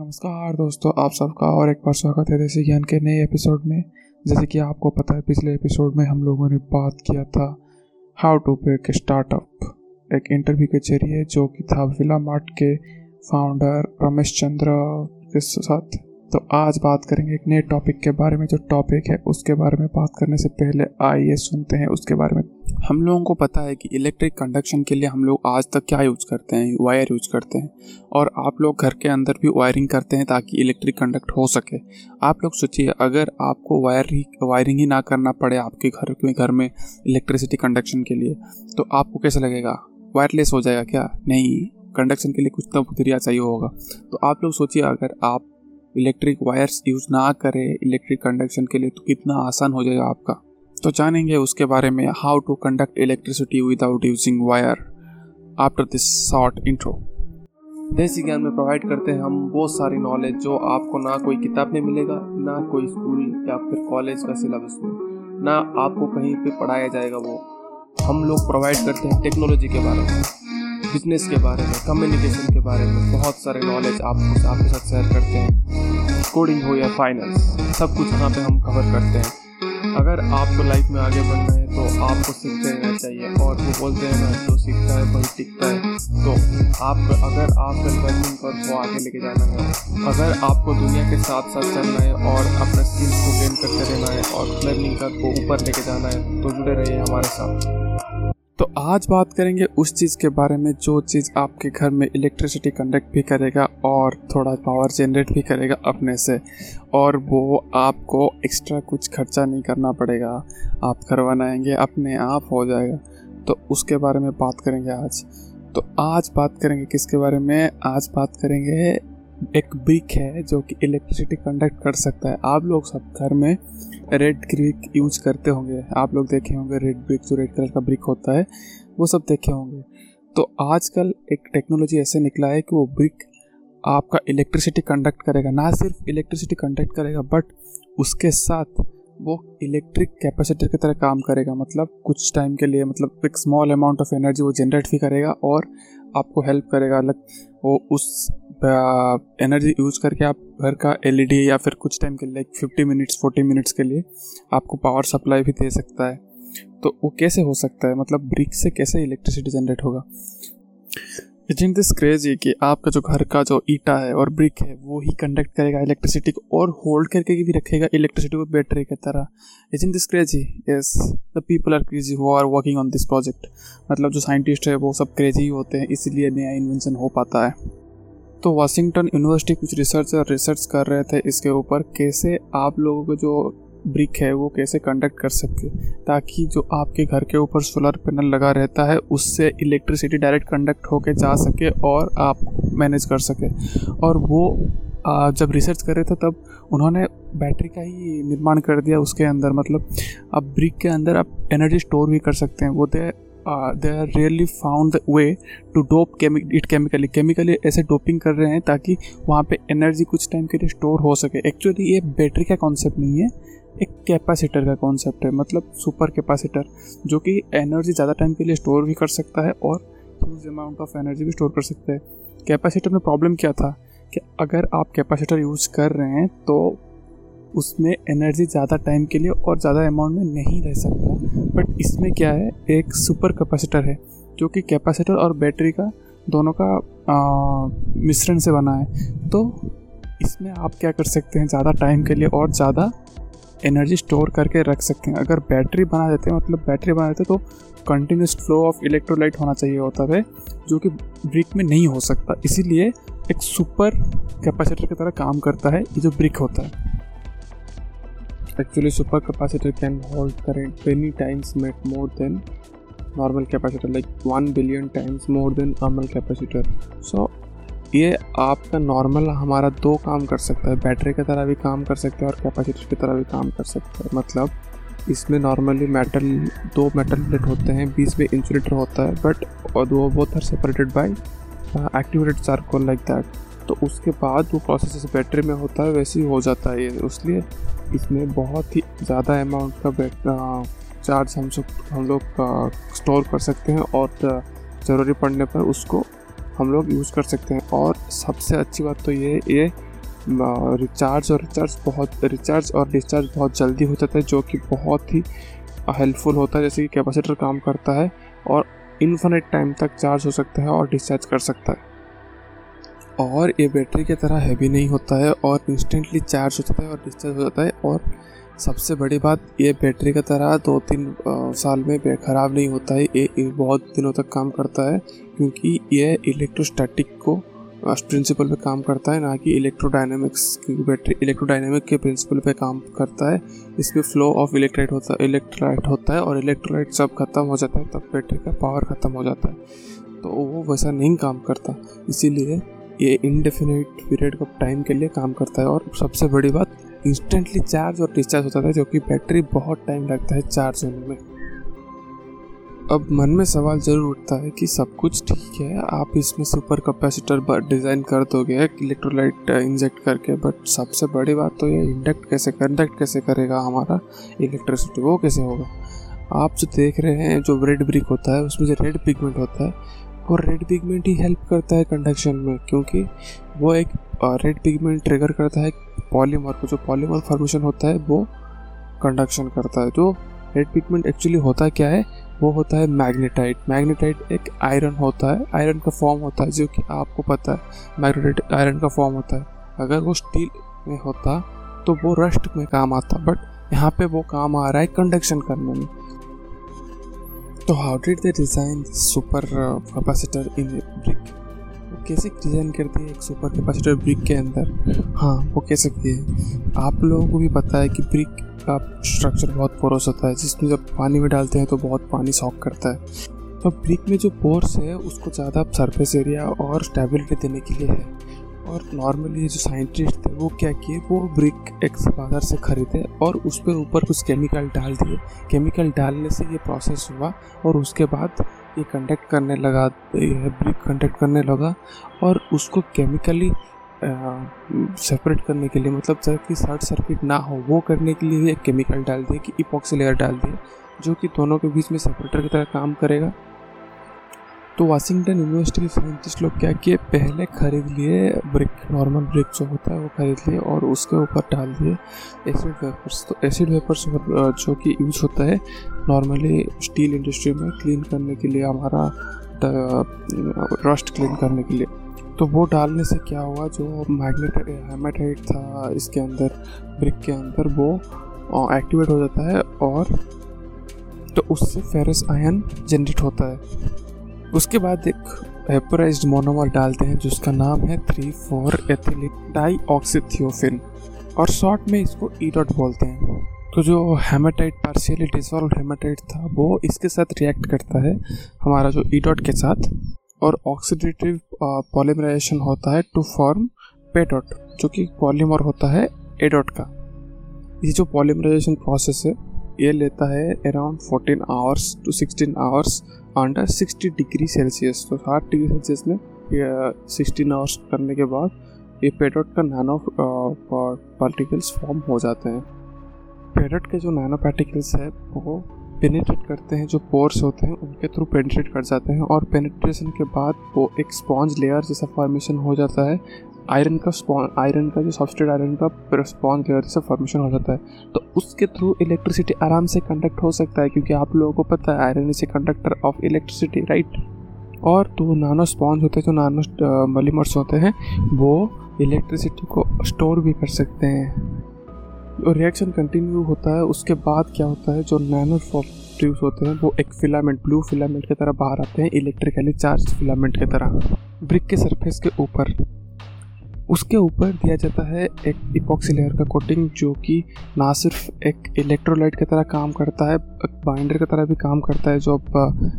नमस्कार दोस्तों, आप सबका और एक बार स्वागत है देसी ज्ञान के नए एपिसोड में। जैसे कि आपको पता है, पिछले एपिसोड में हम लोगों ने बात किया था हाउ टू ब्रेक स्टार्टअप, एक इंटरव्यू के जरिए, जो कि था विला मार्ट के फाउंडर रमेश चंद्र के साथ। तो आज बात करेंगे एक नए टॉपिक के बारे में। जो टॉपिक है उसके बारे में बात करने से पहले आइए सुनते हैं उसके बारे में। हम लोगों को पता है कि इलेक्ट्रिक कंडक्शन के लिए हम लोग आज तक क्या यूज़ करते हैं, वायर यूज़ करते हैं। और आप लोग घर के अंदर भी वायरिंग करते हैं ताकि इलेक्ट्रिक कंडक्ट हो सके। आप लोग सोचिए, अगर आपको वायरिंग ही ना करना पड़े आपके घर में इलेक्ट्रिसिटी कंडक्शन के लिए, तो आपको कैसा लगेगा? वायरलेस हो जाएगा क्या? नहीं, कंडक्शन के लिए कुछ ना कुछ तरीका चाहिए होगा। तो आप लोग सोचिए, अगर आप इलेक्ट्रिक वायर्स यूज़ ना करें इलेक्ट्रिक कंडक्शन के लिए तो कितना आसान हो जाएगा आपका। तो जानेंगे उसके बारे में, how to conduct electricity without using wire, after this short intro. देसी ज्ञान में प्रोवाइड करते हैं हम बहुत सारी नॉलेज जो आपको ना कोई किताब में मिलेगा, ना कोई स्कूल या फिर कॉलेज का सिलेबस में, ना आपको कहीं पे पढ़ाया जाएगा। वो हम लोग प्रोवाइड करते हैं टेक्नोलॉजी के बारे में, बिजनेस के बारे में, कम्युनिकेशन के बारे में। बहुत सारे नॉलेज आपके साथ शेयर करते हैं, कोडिंग हो या फाइनेंस, सब कुछ यहाँ पे हम कवर करते हैं। अगर आपको लाइफ में आगे बढ़ना है तो आपको सीखते रहना चाहिए। और वो बोलते हैं ना, जो सीखता है वही टिकता है। तो अगर आपका लर्निंग कर्व को आगे लेके जाना है, अगर आपको दुनिया के साथ साथ चलना है और अपने स्किल्स को गेन करते रहना है और लर्निंग कर्व को ऊपर लेके जाना है, तो जुड़े रहिए हमारे साथ। तो आज बात करेंगे उस चीज़ के बारे में जो चीज़ आपके घर में इलेक्ट्रिसिटी कंडक्ट भी करेगा और थोड़ा पावर जनरेट भी करेगा अपने से, और वो आपको एक्स्ट्रा कुछ खर्चा नहीं करना पड़ेगा। आप घर बनाएंगे, अपने आप हो जाएगा। तो उसके बारे में बात करेंगे आज। तो आज बात करेंगे किसके बारे में? आज बात करेंगे एक ब्रिक है जो कि इलेक्ट्रिसिटी कंडक्ट कर सकता है। आप लोग सब घर में रेड ब्रिक यूज़ करते होंगे, आप लोग देखे होंगे रेड ब्रिक, जो रेड कलर का ब्रिक होता है, वो सब देखे होंगे। तो आजकल एक टेक्नोलॉजी ऐसे निकला है कि वो ब्रिक आपका इलेक्ट्रिसिटी कंडक्ट करेगा। ना सिर्फ इलेक्ट्रिसिटी कंडक्ट करेगा, बट उसके साथ वो इलेक्ट्रिक कैपेसिटर की तरह काम करेगा। मतलब कुछ टाइम के लिए, मतलब एक स्मॉल अमाउंट ऑफ एनर्जी वो जनरेट भी करेगा और आपको हेल्प करेगा। वो उस एनर्जी यूज़ करके आप घर का LED या फिर कुछ टाइम के लिए 50 मिनट्स 40 मिनट्स के लिए आपको पावर सप्लाई भी दे सकता है। तो वो कैसे हो सकता है, मतलब ब्रिक से कैसे इलेक्ट्रिसिटी जनरेट होगा? इजंट दिस क्रेजी कि आपका जो घर का जो ईटा है और ब्रिक है, वो ही कंडक्ट करेगा इलेक्ट्रिसिटी को और होल्ड करके भी रखेगा इलेक्ट्रिसिटी को बैटरी की तरह। Isn't this crazy? Yes, the people are crazy who are working on this project. मतलब जो साइंटिस्ट है वो सब क्रेजी ही होते हैं, इसीलिए नया इन्वेंशन हो पाता है। तो वाशिंगटन यूनिवर्सिटी कुछ रिसर्च कर रहे थे इसके ऊपर, कैसे आप लोगों को जो ब्रिक है वो कैसे कंडक्ट कर सकते, ताकि जो आपके घर के ऊपर सोलर पैनल लगा रहता है उससे इलेक्ट्रिसिटी डायरेक्ट कंडक्ट होके जा सके और आप मैनेज कर सके। और वो जब रिसर्च कर रहे थे तब उन्होंने बैटरी का ही निर्माण कर दिया उसके अंदर। मतलब आप ब्रिक के अंदर आप एनर्जी स्टोर भी कर सकते हैं। वो they are really found the way to dope it chemically ऐसे डोपिंग कर रहे हैं ताकि वहाँ पे एनर्जी कुछ टाइम के लिए स्टोर हो सके। एक्चुअली ये बैटरी का कॉन्सेप्ट नहीं है, एक कैपेसिटर का कॉन्सेप्ट है। मतलब सुपर कैपेसिटर, जो कि एनर्जी ज़्यादा टाइम के लिए स्टोर भी कर सकता है और ह्यूज अमाउंट ऑफ एनर्जी भी स्टोर कर सकता है। कैपेसिटर में प्रॉब्लम क्या था कि अगर आप कैपेसिटर यूज़ कर रहे हैं तो उसमें एनर्जी ज़्यादा टाइम के लिए और ज़्यादा अमाउंट में नहीं रह सकता। बट इसमें क्या है, एक सुपर कैपेसिटर है जो कि कैपेसिटर और बैटरी का दोनों का मिश्रण से बना है। तो इसमें आप क्या कर सकते हैं, ज़्यादा टाइम के लिए और ज़्यादा एनर्जी स्टोर करके रख सकते हैं। अगर बैटरी बना देते तो कंटिन्यूस फ्लो ऑफ इलेक्ट्रोलाइट होना चाहिए होता है, जो कि ब्रिक में नहीं हो सकता। इसीलिए एक सुपर कैपेसिटर की तरह काम करता है ये जो ब्रिक होता है। Actually super capacitor can hold current many times more than normal capacitor, like 1 billion times more than normal capacitor. So ये आपका नॉर्मल हमारा 2 काम कर सकता है, बैटरी की तरह भी काम कर सकता है और कैपेसिटर की तरह भी काम कर सकता है। मतलब इसमें नॉर्मली 2 मेटल प्लेट होते हैं, बीच में इंसुलेटर होता है, बट और वो both are separated by activated charcoal like that. तो उसके बाद वो प्रोसेस जैसे बैटरी में होता है वैसे ही हो जाता है ये। इसलिए इसमें बहुत ही ज़्यादा अमाउंट का चार्ज हम लोग स्टोर कर सकते हैं और ज़रूरी पड़ने पर उसको हम लोग यूज़ कर सकते हैं। और सबसे अच्छी बात तो ये रिचार्ज और डिस्चार्ज बहुत जल्दी हो जाता है, जो कि बहुत ही हेल्पफुल होता है। जैसे कि कैपेसिटर काम करता है और इन्फिनिट टाइम तक चार्ज हो सकता है और डिस्चार्ज कर सकता है, और ये बैटरी की तरह हैवी नहीं होता है और इंस्टेंटली चार्ज हो जाता है और डिस्चार्ज हो जाता है। और सबसे बड़ी बात, ये बैटरी की तरह 2-3 साल में ख़राब नहीं होता है, ये बहुत दिनों तक काम करता है, क्योंकि ये इलेक्ट्रोस्टैटिक को प्रिंसिपल पे काम करता है, ना कि इलेक्ट्रोडायनेमिक्स। क्योंकि बैटरी इलेक्ट्रोडायनेमिक के प्रिंसिपल पे काम करता है, इसमें फ्लो ऑफ इलेक्ट्रोलाइट होता है और इलेक्ट्रोलाइट सब खत्म हो जाता है तब बैटरी का पावर ख़त्म हो जाता है, तो वो वैसा नहीं काम करता, इसीलिए ये इनडेफिनेट पीरियड ऑफ टाइम के लिए काम करता है। और सबसे बड़ी बात, इंस्टेंटली चार्ज और डिस्चार्ज होता है, जो कि बैटरी बहुत टाइम लगता है चार्ज होने में। अब मन में सवाल ज़रूर उठता है कि सब कुछ ठीक है, आप इसमें सुपर कैपेसिटर डिज़ाइन कर दोगे इलेक्ट्रोलाइट इंजेक्ट करके, बट सबसे बड़ी बात तो ये कंडक्ट कैसे करेगा हमारा इलेक्ट्रिसिटी, वो कैसे होगा। आप जो देख रहे हैं जो रेड ब्रिक होता है, उसमें जो रेड पिगमेंट होता है, वो रेड पिगमेंट ही हेल्प करता है कंडक्शन में, क्योंकि वो एक रेड पिगमेंट ट्रिगर करता है पॉलीमर को, जो पॉलीमर फॉर्मेशन होता है वो कंडक्शन करता है। जो रेड पिगमेंट एक्चुअली होता क्या है, वो होता है मैग्नेटाइट। एक आयरन होता है, आयरन का फॉर्म होता है, जो कि आपको पता है मैग्नेटाइट आयरन का फॉर्म होता है। अगर वो स्टील में होता तो वो रस्ट में काम आता, बट यहाँ पे वो काम आ रहा है कंडक्शन करने में। तो how did they design super capacitor in brick, वो कैसे डिज़ाइन करती है एक सुपर कैपेसिटर ब्रिक के अंदर। हाँ, वो कैसे किए, आप लोगों को भी पता है कि ब्रिक का स्ट्रक्चर बहुत पोरस होता है, जिसमें जब पानी में डालते हैं तो बहुत पानी सॉक करता है। तो ब्रिक में जो पोर्स है उसको ज़्यादा सरफेस एरिया और स्टेबिलिटी देने के लिए है। और नॉर्मली जो साइंटिस्ट थे वो क्या किए, वो ब्रिक एक बाज़ार से ख़रीदे और उस पर ऊपर कुछ केमिकल डाल दिए। केमिकल डालने से ये प्रोसेस हुआ और उसके बाद ये कंडक्ट करने लगा, ये ब्रिक कंडक्ट करने लगा। और उसको केमिकली सेपरेट करने के लिए, मतलब जब कि शॉर्ट सर्किट ना हो वो करने के लिए एक केमिकल डाल दिए कि इपॉक्सी लेयर डाल दिए, जो कि दोनों के बीच में सेपरेटर की तरह काम करेगा। तो वाशिंगटन यूनिवर्सिटी के साइंटिस्ट लोग क्या किए, पहले ख़रीद लिए ब्रिक, नॉर्मल ब्रिक जो होता है वो ख़रीद लिए और उसके ऊपर डाल दिए एसिड वेपर्स। तो एसिड वेपर्स जो कि यूज़ होता है नॉर्मली स्टील इंडस्ट्री में क्लीन करने के लिए, हमारा रस्ट क्लीन करने के लिए। तो वो डालने से क्या हुआ, जो मैग्नेटाइट था इसके अंदर ब्रिक के अंदर, वो एक्टिवेट हो जाता है और तो उससे फेरस आयन जनरेट होता है। उसके बाद एक वेपराइज्ड मोनोमर डालते हैं जिसका नाम है 3,4-एथिलीन डाईऑक्सी थियोफेन, और शॉर्ट में इसको E-dot बोलते हैं। तो जो हेमाटाइट, पार्शियली डिसॉल्व हेमाटाइट था, वो इसके साथ रिएक्ट करता है हमारा जो E-dot के साथ, और ऑक्सीडेटिव पॉलीमराइजेशन होता है टू फॉर्म PEDOT, जो कि पॉलीमर होता है E-dot का। ये जो पॉलीमराइजेशन प्रोसेस है ये लेता है around 14 hours to 16 hours under 60 degree Celsius. तो 60 डिग्री सेल्सियस में 16 आवर्स करने के बाद ये PEDOT का नैनो पार्टिकल्स फॉर्म हो जाते हैं। PEDOT के जो नैनो पार्टिकल्स है वो पेनिट्रेट करते हैं, जो पोर्स होते हैं उनके थ्रू पेनिट्रेट कर जाते हैं, और पेनिट्रेशन के बाद वो एक स्पॉन्ज लेयर जैसा फॉर्मेशन हो जाता है, आयरन का जो सब्सट्रेट आयरन का स्पॉन्ज लेयर से फॉर्मेशन हो जाता है। तो उसके थ्रू इलेक्ट्रिसिटी आराम से कंडक्ट हो सकता है, क्योंकि आप लोगों को पता है iron is a conductor of electricity, right. और तो नानो स्पॉन्ज होते हैं, तो नानो मॉलीमर्स होते हैं, वो इलेक्ट्रिसिटी को स्टोर भी कर सकते हैं। और रिएक्शन कंटिन्यू होता है। उसके बाद क्या होता है, जो नैनो ट्यूब्स होते हैं वो एक फिलामेंट, ब्लू फिलामेंट की तरह बाहर आते हैं, इलेक्ट्रिकली चार्ज फिलामेंट की तरह ब्रिक के सरफेस के ऊपर। उसके ऊपर दिया जाता है एक इपॉक्सी लेयर का कोटिंग, जो कि ना सिर्फ एक इलेक्ट्रोलाइट की तरह काम करता है, बाइंडर की तरह भी काम करता है, जो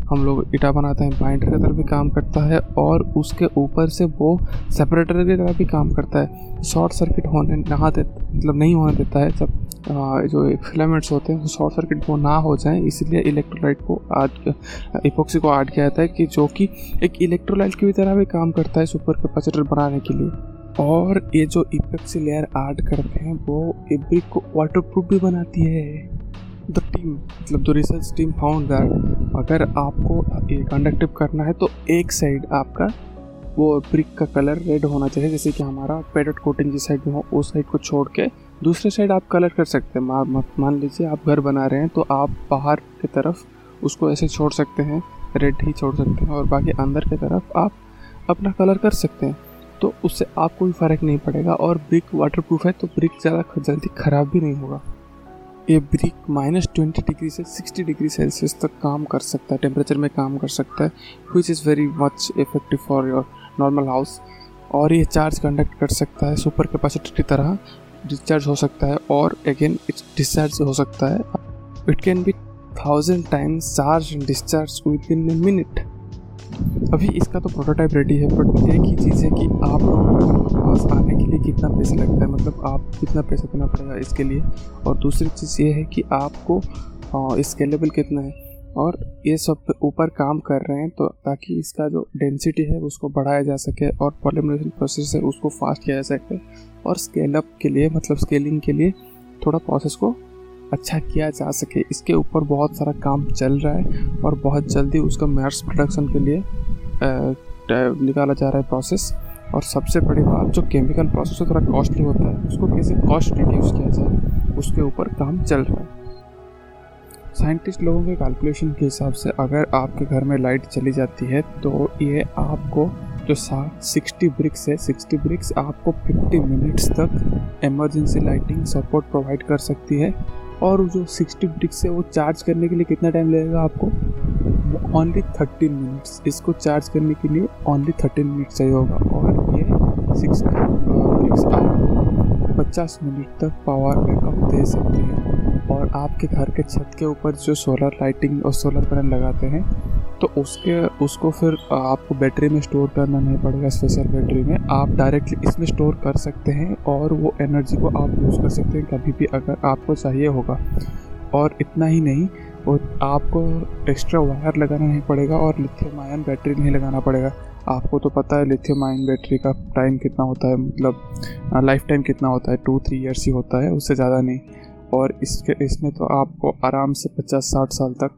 हम लोग ईटा बनाते हैं बाइंडर की तरह भी काम करता है, और उसके ऊपर से वो सेपरेटर की तरह भी काम करता है। शॉर्ट सर्किट होने नहीं होने देता है, जब जो फिलामेंट्स होते हैं शॉर्ट सर्किट वो ना हो जाए, इसलिए इलेक्ट्रोलाइट को इपॉक्सी को ऐड किया जाता है, कि जो कि एक इलेक्ट्रोलाइट की तरह भी काम करता है सुपर कैपेसिटर बनाने के लिए। और ये जो इपॉक्सी लेयर ऐड करते हैं वो ये ब्रिक को वाटरप्रूफ भी बनाती है। The research team found that अगर आपको ये कंडक्टिव करना है तो एक साइड आपका वो ब्रिक का कलर रेड होना चाहिए, जैसे कि हमारा पेडोट कोटिंग जिस साइड में हो उस साइड को छोड़ के दूसरे साइड आप कलर कर सकते हैं। मान लीजिए आप घर बना रहे हैं तो आप बाहर की तरफ उसको ऐसे छोड़ सकते हैं, रेड ही छोड़ सकते हैं, और बाकी अंदर की तरफ आप अपना कलर कर सकते हैं, तो उससे आपको भी फ़र्क नहीं पड़ेगा। और ब्रिक वाटरप्रूफ है तो ब्रिक ज़्यादा जल्दी ख़राब भी नहीं होगा। ये ब्रिक -20 डिग्री से 60 डिग्री सेल्सियस तक काम कर सकता है, टेम्परेचर में काम कर सकता है, which is very much effective for your normal house. और ये चार्ज कंडक्ट कर सकता है, सुपर कैपेसिटर की तरह डिस्चार्ज हो सकता है और अगेन डिस्चार्ज हो सकता है। It can be 1000 times charge and discharge within minute. अभी इसका तो प्रोटोटाइप रेडी है, बट एक ही चीज़ है कि आप पास आने के लिए कितना पैसा लगता है, मतलब आप कितना पैसा देना पड़ेगा इसके लिए। और दूसरी चीज़ ये है कि आपको स्केलेबल कितना है, और ये सब पे ऊपर काम कर रहे हैं तो ताकि इसका जो डेंसिटी है उसको बढ़ाया जा सके और पॉलीमराइजेशन प्रोसेस है उसको फास्ट किया जा सके, और स्केलअप के लिए मतलब स्केलिंग के लिए थोड़ा प्रोसेस को अच्छा किया जा सके। इसके ऊपर बहुत सारा काम चल रहा है और बहुत जल्दी उसका मैर्स प्रोडक्शन के लिए निकाला जा रहा है प्रोसेस। और सबसे बड़ी बात, जो केमिकल प्रोसेस है थोड़ा कॉस्टली होता है, उसको कैसे कॉस्ट रिड्यूस किया जाए उसके ऊपर काम चल रहा है। साइंटिस्ट लोगों के कैलकुलेशन के हिसाब से अगर आपके घर में लाइट चली जाती है तो ये आपको जो 60 ब्रिक्स है, 60 ब्रिक्स आपको 50 मिनट्स तक इमरजेंसी लाइटिंग सपोर्ट प्रोवाइड कर सकती है। और जो 60 ब्रिक्स है वो चार्ज करने के लिए कितना टाइम लगेगा आपको? Only 13 minutes. इसको चार्ज करने के लिए ओनली 13 मिनट्स चाहिए होगा, और ये 60 ब्रिक्स आपको 50 मिनट तक पावर बैकअप दे सकती है। और आपके घर के छत के ऊपर जो सोलर लाइटिंग और सोलर पैनल लगाते हैं तो उसको फिर आपको बैटरी में स्टोर करना नहीं पड़ेगा, स्पेशल बैटरी में आप डायरेक्टली इसमें स्टोर कर सकते हैं और वो एनर्जी को आप यूज़ कर सकते हैं कभी भी अगर आपको चाहिए होगा। और इतना ही नहीं, और आपको एक्स्ट्रा वायर लगाना नहीं पड़ेगा और लिथियम आयन बैटरी नहीं लगाना पड़ेगा। आपको तो पता है लिथियम आयन बैटरी का टाइम कितना होता है, मतलब लाइफ टाइम कितना होता है, 2-3 years ही होता है, उससे ज़्यादा नहीं। और इसमें तो आपको आराम से 50-60 साल तक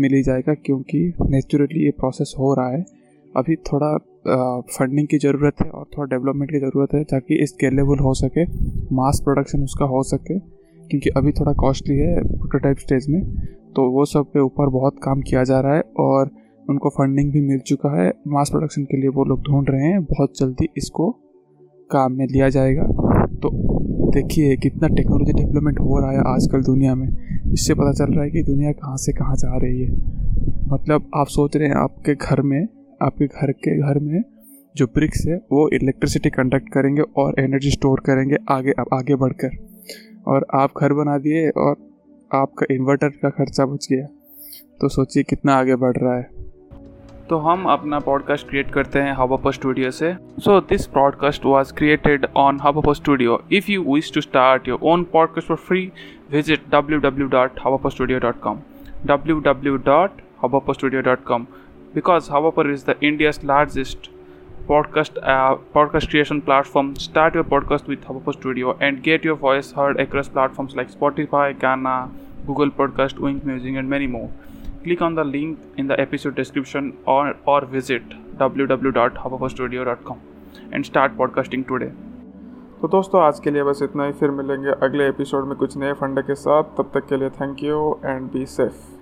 मिल ही जाएगा, क्योंकि नेचुरली ये प्रोसेस हो रहा है। अभी थोड़ा फंडिंग की ज़रूरत है और थोड़ा डेवलपमेंट की ज़रूरत है ताकि स्केलेबल हो सके, मास प्रोडक्शन उसका हो सके, क्योंकि अभी थोड़ा कॉस्टली है प्रोटोटाइप स्टेज में। तो वो सब पे ऊपर बहुत काम किया जा रहा है और उनको फंडिंग भी मिल चुका है, मास प्रोडक्शन के लिए वो लोग ढूंढ रहे हैं, बहुत जल्दी इसको काम में लिया जाएगा। तो देखिए कितना टेक्नोलॉजी डेवलपमेंट हो रहा है आजकल दुनिया में, इससे पता चल रहा है कि दुनिया कहाँ से कहाँ जा रही है। मतलब आप सोच रहे हैं आपके घर के जो ब्रिक्स है वो इलेक्ट्रिसिटी कंडक्ट करेंगे और एनर्जी स्टोर करेंगे आगे बढ़कर, और आप घर बना दिए और आपका इन्वर्टर का खर्चा बच गया, तो सोचिए कितना आगे बढ़ रहा है। तो हम अपना पॉडकास्ट क्रिएट करते हैं हबहॉपर स्टूडियो से। So this podcast was created on Hubhopper studio. If you wish to start your own podcast for free, visit www.hubhopperstudio.com www.hubhopperstudio.com because Hubhopper is the India's largest podcast creation platform. Start your podcast with Hubhopper Studio and get your voice heard across platforms like Spotify, Gaana, Google Podcast, Wink Music and many more. Click on the link in the episode description or visit www.hubhopperstudio.com and start podcasting today. तो दोस्तों आज के लिए बस इतना ही, फिर मिलेंगे अगले एपिसोड में कुछ नए फंडे के साथ। तब तक के लिए thank you and be safe.